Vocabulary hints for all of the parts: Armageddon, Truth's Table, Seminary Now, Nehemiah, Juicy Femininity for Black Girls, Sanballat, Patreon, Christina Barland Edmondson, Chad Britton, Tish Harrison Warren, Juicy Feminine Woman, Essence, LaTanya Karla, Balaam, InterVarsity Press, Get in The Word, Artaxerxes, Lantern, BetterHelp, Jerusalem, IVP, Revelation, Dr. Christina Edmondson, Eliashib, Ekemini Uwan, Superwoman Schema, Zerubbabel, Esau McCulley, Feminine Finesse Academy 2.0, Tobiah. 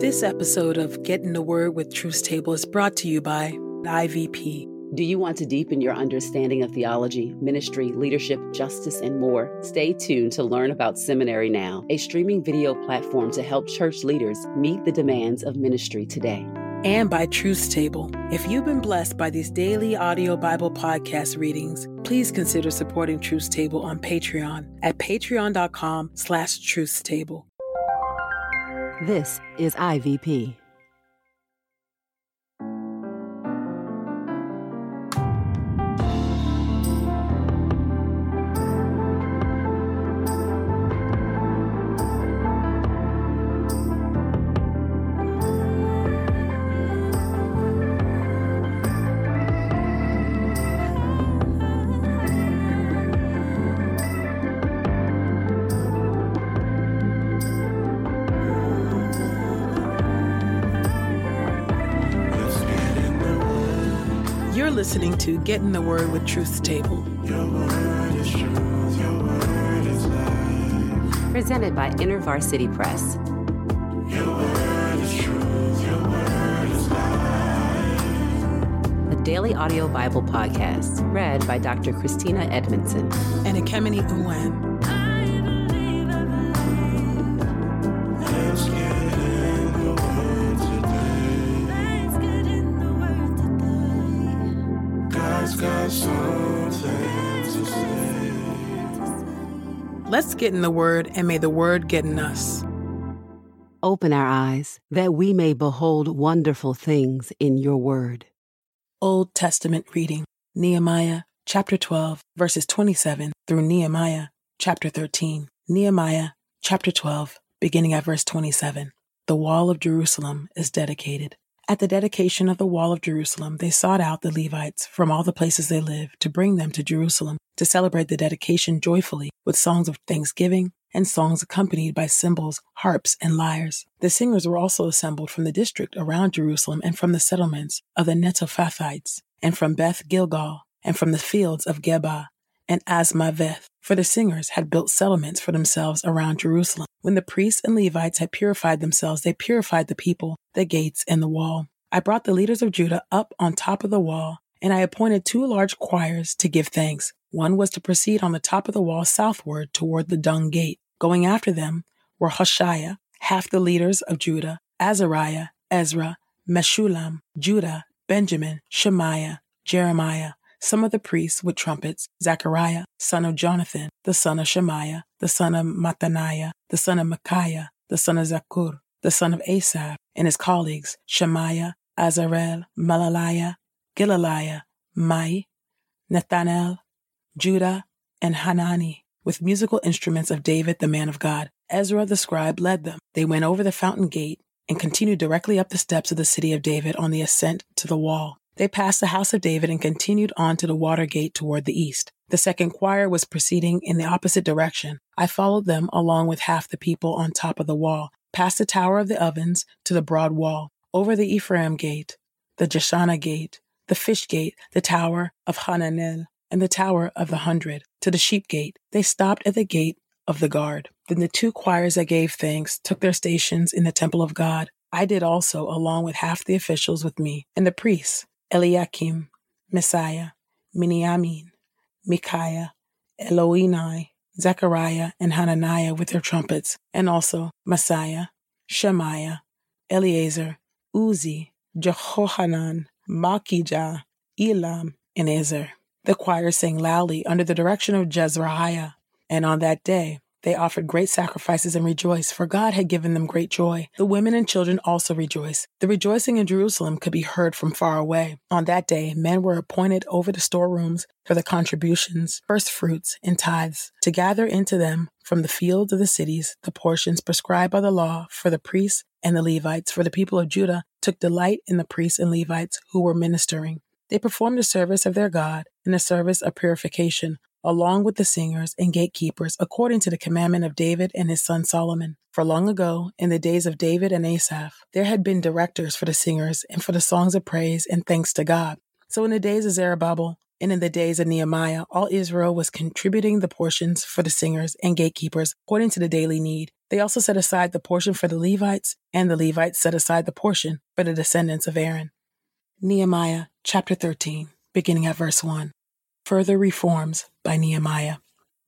This episode of Getting the Word with Truth's Table is brought to you by IVP. Do you want to deepen your understanding of theology, ministry, leadership, justice, and more? Stay tuned to learn about Seminary Now, a streaming video platform to help church leaders meet the demands of ministry today. And by Truth's Table. If you've been blessed by these daily audio Bible podcast readings, please consider supporting Truth's Table on Patreon at patreon.com/Truth's Table. This is IVP. Listening to Getting the Word with Truth's Table. Your word is truth, your word is life. Presented by InterVarsity Press. Your word is truth, your word is life. A daily audio Bible podcast read by Dr. Christina Edmondson and Ekemini Uwan. Let's get in the Word, and may the Word get in us. Open our eyes, that we may behold wonderful things in your Word. Old Testament reading, Nehemiah chapter 12, verses 27 through Nehemiah chapter 13. Nehemiah chapter 12, beginning at verse 27. The wall of Jerusalem is dedicated. At the dedication of the wall of Jerusalem, they sought out the Levites from all the places they lived to bring them to Jerusalem to celebrate the dedication joyfully with songs of thanksgiving and songs accompanied by cymbals, harps, and lyres. The singers were also assembled from the district around Jerusalem and from the settlements of the Netophathites and from Beth Gilgal and from the fields of Geba and Asmaveth, for the singers had built settlements for themselves around Jerusalem. When the priests and Levites had purified themselves, they purified the people, the gates, and the wall. I brought the leaders of Judah up on top of the wall, and I appointed two large choirs to give thanks. One was to proceed on the top of the wall southward toward the Dung Gate. Going after them were Hoshea, half the leaders of Judah, Azariah, Ezra, Meshulam, Judah, Benjamin, Shemaiah, Jeremiah, some of the priests with trumpets, Zechariah, son of Jonathan, the son of Shemaiah, the son of Mattaniah, the son of Micaiah, the son of Zakkur, the son of Asaph, and his colleagues, Shemaiah, Azarel, Malaliah, Gilaliah, Mai, Nethanel, Judah, and Hanani, with musical instruments of David, the man of God. Ezra the scribe led them. They went over the fountain gate and continued directly up the steps of the city of David on the ascent to the wall. They passed the house of David and continued on to the water gate toward the east. The second choir was proceeding in the opposite direction. I followed them along with half the people on top of the wall, past the Tower of the Ovens to the broad wall, over the Ephraim gate, the Jeshanah gate, the Fish gate, the Tower of Hananel, and the Tower of the 100, to the Sheep gate. They stopped at the gate of the guard. Then the two choirs that gave thanks took their stations in the temple of God. I did also, along with half the officials with me, and the priests, Eliakim, Messiah, Miniamin, Micaiah, Eloenai, Zechariah, and Hananiah with their trumpets, and also Messiah, Shemaiah, Eleazar, Uzi, Jehohanan, Malkijah, Elam, and Ezer. The choir sang loudly under the direction of Jezreiah, and on that day they offered great sacrifices and rejoiced, for God had given them great joy. The women and children also rejoiced. The rejoicing in Jerusalem could be heard from far away. On that day, men were appointed over the storerooms for the contributions, first fruits, and tithes, to gather into them from the fields of the cities the portions prescribed by the law for the priests and the Levites, for the people of Judah took delight in the priests and Levites who were ministering. They performed the service of their God and the service of purification, along with the singers and gatekeepers, according to the commandment of David and his son Solomon. For long ago, in the days of David and Asaph, there had been directors for the singers and for the songs of praise and thanks to God. So in the days of Zerubbabel, And in the days of Nehemiah, all Israel was contributing the portions for the singers and gatekeepers according to the daily need. They also set aside the portion for the Levites, and the Levites set aside the portion for the descendants of Aaron. Nehemiah chapter 13, beginning at verse 1. Further Reforms by Nehemiah.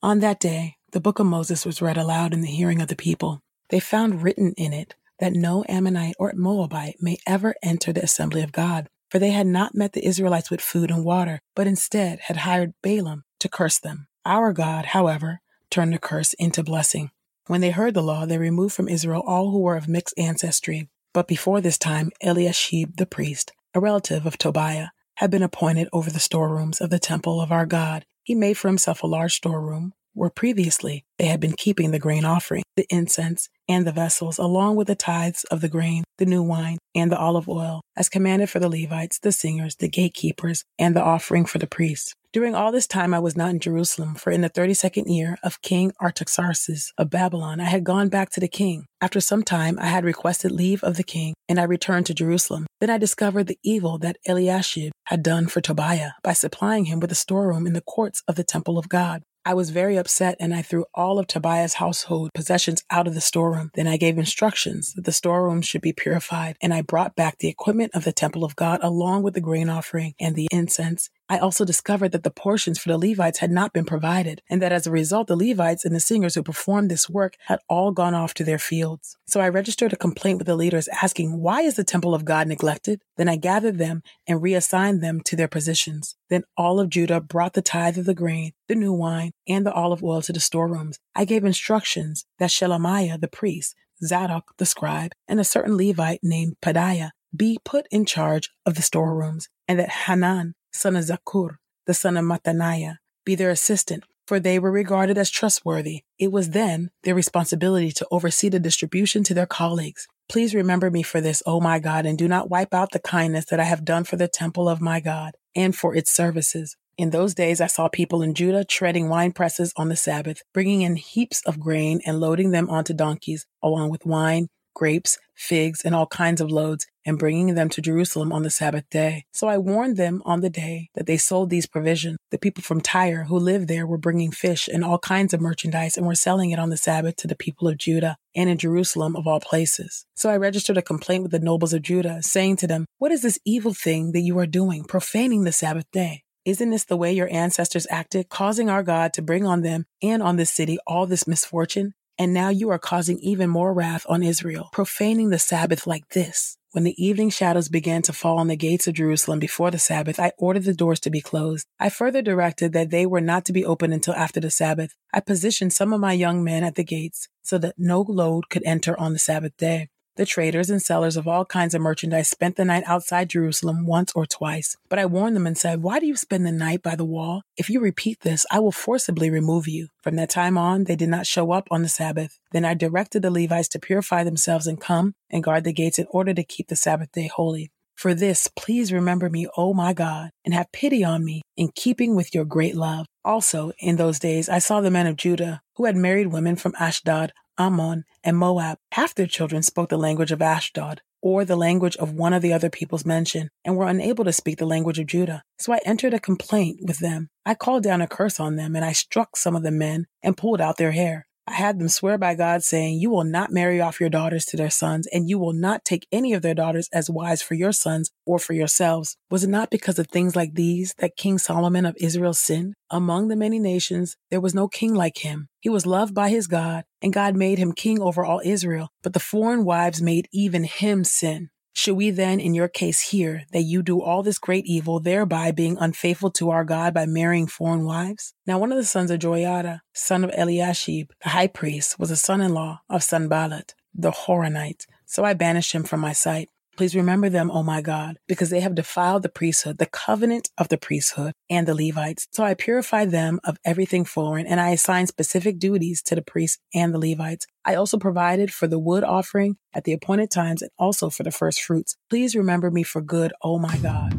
On that day, the book of Moses was read aloud in the hearing of the people. They found written in it that no Ammonite or Moabite may ever enter the assembly of God, for they had not met the Israelites with food and water, but instead had hired Balaam to curse them. Our God, however, turned the curse into blessing. When they heard the law, they removed from Israel all who were of mixed ancestry. But before this time, Eliashib the priest, a relative of Tobiah, had been appointed over the storerooms of the temple of our God. He made for himself a large storeroom, where previously they had been keeping the grain offering, the incense, and the vessels, along with the tithes of the grain, the new wine, and the olive oil, as commanded for the Levites, the singers, the gatekeepers, and the offering for the priests. During all this time I was not in Jerusalem, for in the 32nd year of King Artaxerxes of Babylon I had gone back to the king. After some time I had requested leave of the king, and I returned to Jerusalem. Then I discovered the evil that Eliashib had done for Tobiah by supplying him with a storeroom in the courts of the temple of God. I was very upset, and I threw all of Tobiah's household possessions out of the storeroom. Then I gave instructions that the storeroom should be purified, and I brought back the equipment of the temple of God along with the grain offering and the incense. I also discovered that the portions for the Levites had not been provided, and that as a result the Levites and the singers who performed this work had all gone off to their fields. So I registered a complaint with the leaders asking, "Why is the temple of God neglected?" Then I gathered them and reassigned them to their positions. Then all of Judah brought the tithe of the grain, the new wine, and the olive oil to the storerooms. I gave instructions that Shelemiah the priest, Zadok the scribe, and a certain Levite named Pedaiah be put in charge of the storerooms, and that Hanan, son of Zakur, the son of Mattaniah, be their assistant, for they were regarded as trustworthy. It was then their responsibility to oversee the distribution to their colleagues. Please remember me for this, O my God, and do not wipe out the kindness that I have done for the temple of my God and for its services. In those days I saw people in Judah treading wine presses on the Sabbath, bringing in heaps of grain and loading them onto donkeys, along with wine, grapes, figs, and all kinds of loads, and bringing them to Jerusalem on the Sabbath day. So I warned them on the day that they sold these provisions. The people from Tyre who lived there were bringing fish and all kinds of merchandise and were selling it on the Sabbath to the people of Judah and in Jerusalem of all places. So I registered a complaint with the nobles of Judah, saying to them, "What is this evil thing that you are doing, profaning the Sabbath day? Isn't this the way your ancestors acted, causing our God to bring on them and on this city all this misfortune? And now you are causing even more wrath on Israel, profaning the Sabbath like this." When the evening shadows began to fall on the gates of Jerusalem before the Sabbath, I ordered the doors to be closed. I further directed that they were not to be opened until after the Sabbath. I positioned some of my young men at the gates so that no load could enter on the Sabbath day. The traders and sellers of all kinds of merchandise spent the night outside Jerusalem once or twice. But I warned them and said, "Why do you spend the night by the wall? If you repeat this, I will forcibly remove you." From that time on, they did not show up on the Sabbath. Then I directed the Levites to purify themselves and come and guard the gates in order to keep the Sabbath day holy. For this, please remember me, O my God, and have pity on me in keeping with your great love. Also, in those days, I saw the men of Judah who had married women from Ashdod, Ammon, and Moab. Half their children spoke the language of Ashdod, or the language of one of the other peoples mentioned, and were unable to speak the language of Judah. So I entered a complaint with them. I called down a curse on them, and I struck some of the men and pulled out their hair. I had them swear by God, saying, "You will not marry off your daughters to their sons, and you will not take any of their daughters as wives for your sons or for yourselves." Was it not because of things like these that King Solomon of Israel sinned? Among the many nations, there was no king like him. He was loved by his God, and God made him king over all Israel, but the foreign wives made even him sin. Should we then in your case hear that you do all this great evil, thereby being unfaithful to our God by marrying foreign wives? Now one of the sons of Joiada, son of Eliashib, the high priest, was a son-in-law of Sanballat, the Horonite, so I banished him from my sight. Please remember them, O my God, because they have defiled the priesthood, the covenant of the priesthood, and the Levites. So I purified them of everything foreign, and I assigned specific duties to the priests and the Levites. I also provided for the wood offering at the appointed times and also for the first fruits. Please remember me for good, O my God.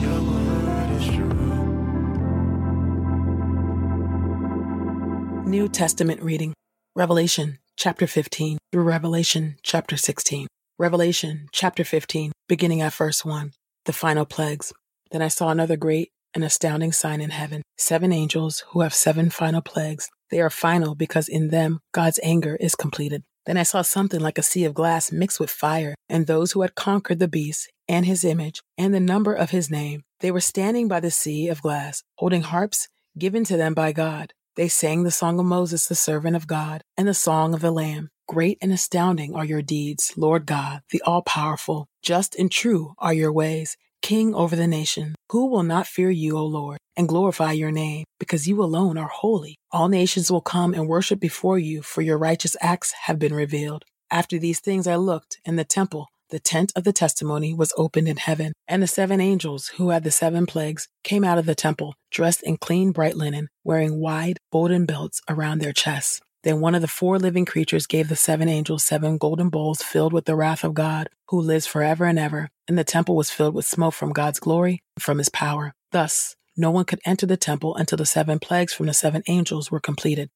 Your word is true. New Testament reading. Revelation chapter 15 through Revelation chapter 16. Revelation chapter 15, beginning at verse 1, the final plagues. Then I saw another great an astounding sign in heaven, 7 angels who have 7 final plagues. They are final because in them God's anger is completed. Then I saw something like a sea of glass mixed with fire, and those who had conquered the beast and his image and the number of his name, they were standing by the sea of glass, holding harps given to them by God. They sang the song of Moses, the servant of God, and the song of the Lamb. Great and astounding are your deeds, Lord God, the all-powerful. Just and true are your ways, King over the nation. Who will not fear you, O Lord, and glorify your name? Because you alone are holy. All nations will come and worship before you, for your righteous acts have been revealed. After these things I looked, and the temple, the tent of the testimony, was opened in heaven. And the 7 angels who had the 7 plagues came out of the temple, dressed in clean bright linen, wearing wide golden belts around their chests. Then one of the 4 living creatures gave the 7 angels 7 golden bowls filled with the wrath of God, who lives forever and ever. And the temple was filled with smoke from God's glory and from his power. Thus, no one could enter the temple until the 7 plagues from the 7 angels were completed.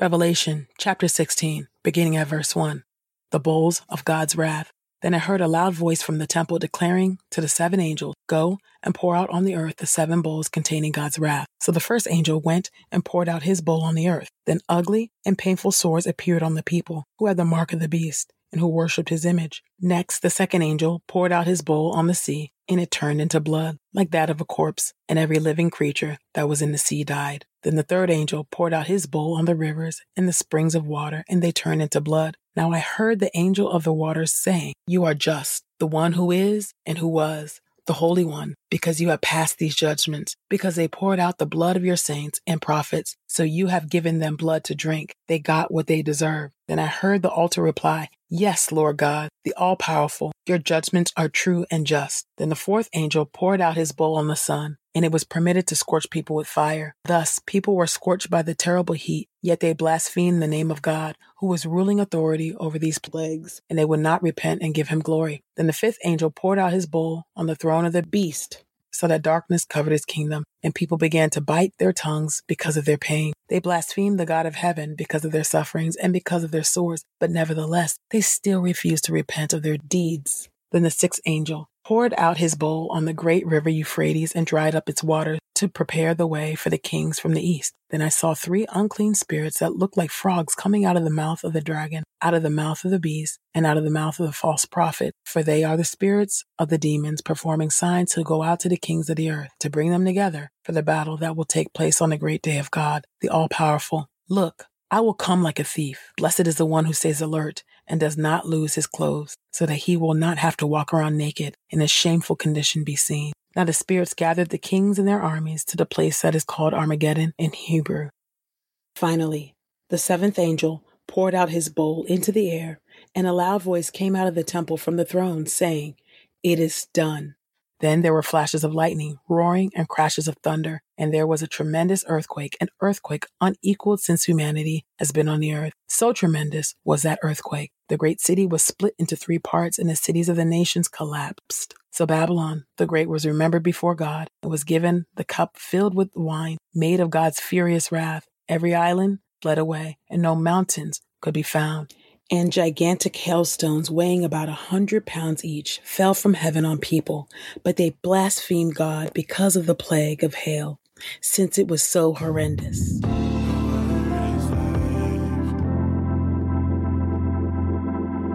Revelation chapter 16, beginning at verse 1. The bowls of God's wrath. Then I heard a loud voice from the temple declaring to the 7 angels, "Go and pour out on the earth the 7 bowls containing God's wrath." So the first angel went and poured out his bowl on the earth. Then ugly and painful sores appeared on the people who had the mark of the beast and who worshipped his image. Next, the second angel poured out his bowl on the sea, and it turned into blood, like that of a corpse, and every living creature that was in the sea died. Then the third angel poured out his bowl on the rivers and the springs of water, and they turned into blood. Now I heard the angel of the waters saying, "You are just, the one who is and who was, the Holy One, because you have passed these judgments, because they poured out the blood of your saints and prophets, so you have given them blood to drink. They got what they deserve." Then I heard the altar reply, "Yes, Lord God, the all-powerful, your judgments are true and just." Then the fourth angel poured out his bowl on the sun, and it was permitted to scorch people with fire. Thus, people were scorched by the terrible heat, yet they blasphemed the name of God, who was ruling authority over these plagues, and they would not repent and give him glory. Then the fifth angel poured out his bowl on the throne of the beast, so that darkness covered his kingdom, and people began to bite their tongues because of their pain. They blasphemed the God of heaven because of their sufferings and because of their sores, but nevertheless, they still refused to repent of their deeds. Then the sixth angel poured out his bowl on the great river Euphrates and dried up its waters to prepare the way for the kings from the east. Then I saw 3 unclean spirits that looked like frogs coming out of the mouth of the dragon, out of the mouth of the beast, and out of the mouth of the false prophet, for they are the spirits of the demons performing signs to go out to the kings of the earth, to bring them together for the battle that will take place on the great day of God, the all-powerful. Look, I will come like a thief. Blessed is the one who stays alert and does not lose his clothes, so that he will not have to walk around naked in a shameful condition be seen. Now the spirits gathered the kings and their armies to the place that is called Armageddon in Hebrew. Finally, the 7th angel poured out his bowl into the air, and a loud voice came out of the temple from the throne, saying, "It is done." Then there were flashes of lightning, roaring, and crashes of thunder, and there was a tremendous earthquake, an earthquake unequaled since humanity has been on the earth. So tremendous was that earthquake. The great city was split into 3 parts, and the cities of the nations collapsed. So Babylon the Great was remembered before God, and was given the cup filled with wine, made of God's furious wrath. Every island fled away, and no mountains could be found. And gigantic hailstones weighing about 100 pounds each fell from heaven on people, but they blasphemed God because of the plague of hail, since it was so horrendous.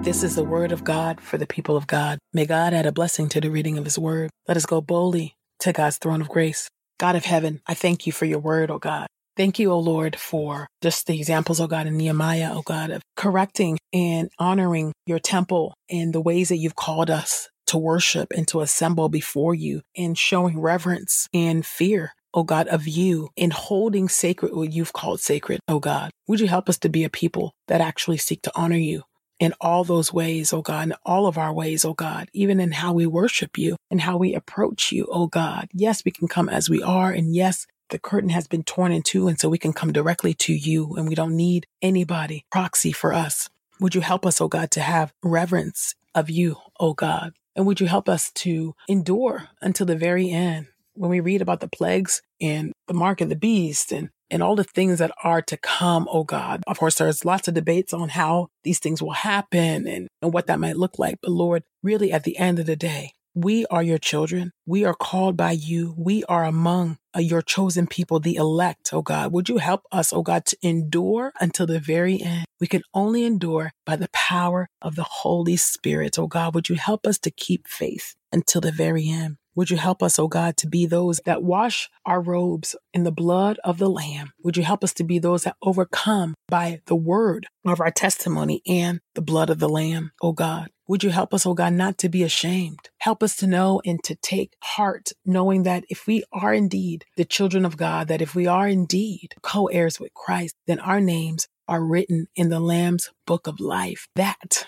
This is the word of God for the people of God. May God add a blessing to the reading of his word. Let us go boldly to God's throne of grace. God of heaven, I thank you for your word, O God. Thank you, O Lord, for just the examples, O God, in Nehemiah, O God, of correcting and honoring your temple and the ways that you've called us to worship and to assemble before you, and showing reverence and fear, O God, of you, in holding sacred what you've called sacred, O God. Would you help us to be a people that actually seek to honor you in all those ways, O God, in all of our ways, O God, even in how we worship you and how we approach you, O God. Yes, we can come as we are, and yes, the curtain has been torn in two, and so we can come directly to you, and we don't need anybody proxy for us. Would you help us, O God, to have reverence of you, O God? And would you help us to endure until the very end? When we read about the plagues and the mark of the beast and all the things that are to come, O God, of course, there's lots of debates on how these things will happen and what that might look like. But Lord, really at the end of the day, We are your children. We are called by you. We are among your chosen people, the elect, oh God. Would you help us, oh God, to endure until the very end? We can only endure by the power of the Holy Spirit, oh God. Would you help us to keep faith until the very end? Would you help us, oh God, to be those that wash our robes in the blood of the Lamb? Would you help us to be those that overcome by the word of our testimony and the blood of the Lamb, oh God? Would you help us, oh God, not to be ashamed? Help us to know and to take heart, knowing that if we are indeed the children of God, that if we are indeed co-heirs with Christ, then our names are written in the Lamb's book of life. That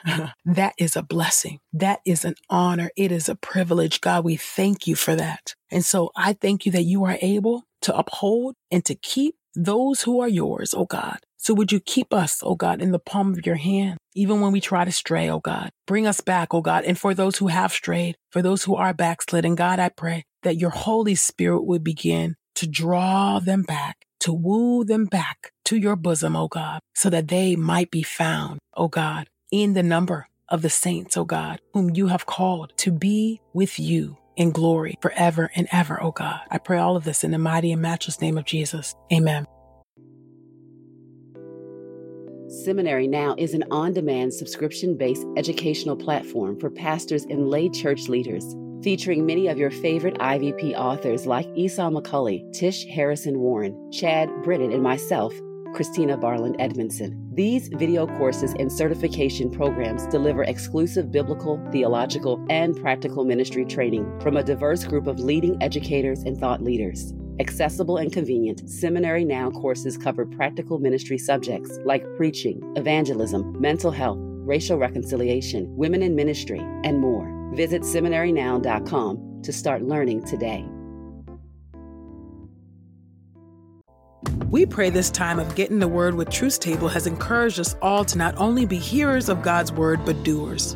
is a blessing. That is an honor. It is a privilege. God, we thank you for that. And so I thank you that you are able to uphold and to keep those who are yours, oh God. So would you keep us, oh God, in the palm of your hand, even when we try to stray, oh God. Bring us back, oh God. And for those who have strayed, for those who are backslidden, God, I pray that your Holy Spirit would begin to draw them back, to woo them back to your bosom, O God, so that they might be found, O God, in the number of the saints, O God, whom you have called to be with you in glory forever and ever, O God. I pray all of this in the mighty and matchless name of Jesus. Amen. Seminary Now is an on-demand, subscription-based educational platform for pastors and lay church leaders, featuring many of your favorite IVP authors like Esau McCulley, Tish Harrison Warren, Chad Britton, and myself, Christina Barland Edmondson. These video courses and certification programs deliver exclusive biblical, theological, and practical ministry training from a diverse group of leading educators and thought leaders. Accessible and convenient, Seminary Now courses cover practical ministry subjects like preaching, evangelism, mental health, racial reconciliation, women in ministry, and more. Visit seminarynow.com to start learning today. We pray this time of Getting the Word with Truth's Table has encouraged us all to not only be hearers of God's Word, but doers.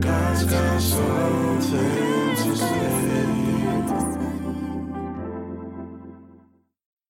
Got so